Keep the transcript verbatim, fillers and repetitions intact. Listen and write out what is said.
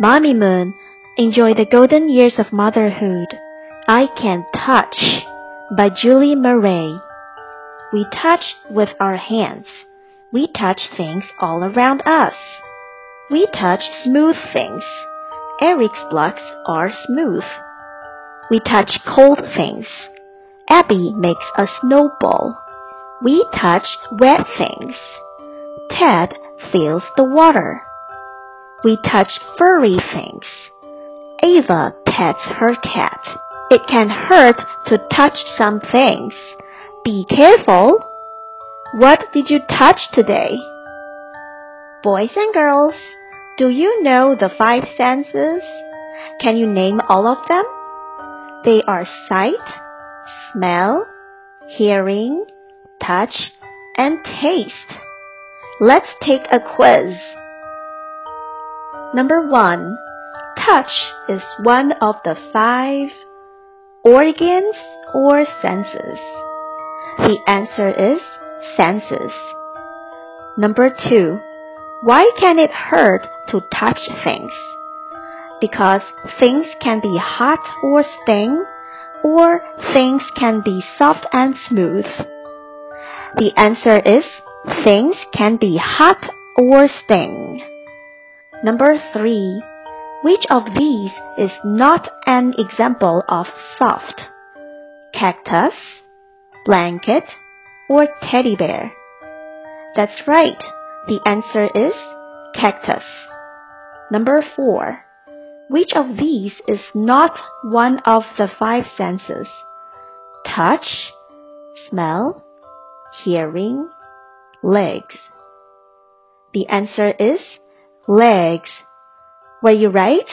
Mommy Moon, enjoy the golden years of motherhood. I Can Touch by Julie Murray. We touch with our hands. We touch things all around us. We touch smooth things. Eric's blocks are smooth. We touch cold things. Abby makes a snowball. We touch wet things. Ted feels the water. We touch furry things. Ava pets her cat. It can hurt to touch some things. Be careful. What did you touch today? Boys and girls, do you know the five senses? Can you name all of them? They are sight, smell, hearing, touch, and taste. Let's take a quiz. Number one, touch is one of the five organs or senses. The answer is senses. Number two, why can it hurt to touch things? Because things can be hot or sting, or things can be soft and smooth. The answer is things can be hot or sting. Number three, which of these is not an example of soft? Cactus, blanket, or teddy bear? That's right. The answer is cactus. Number four, which of these is not one of the five senses? Touch, smell, hearing, legs. The answer is legs. Were you right?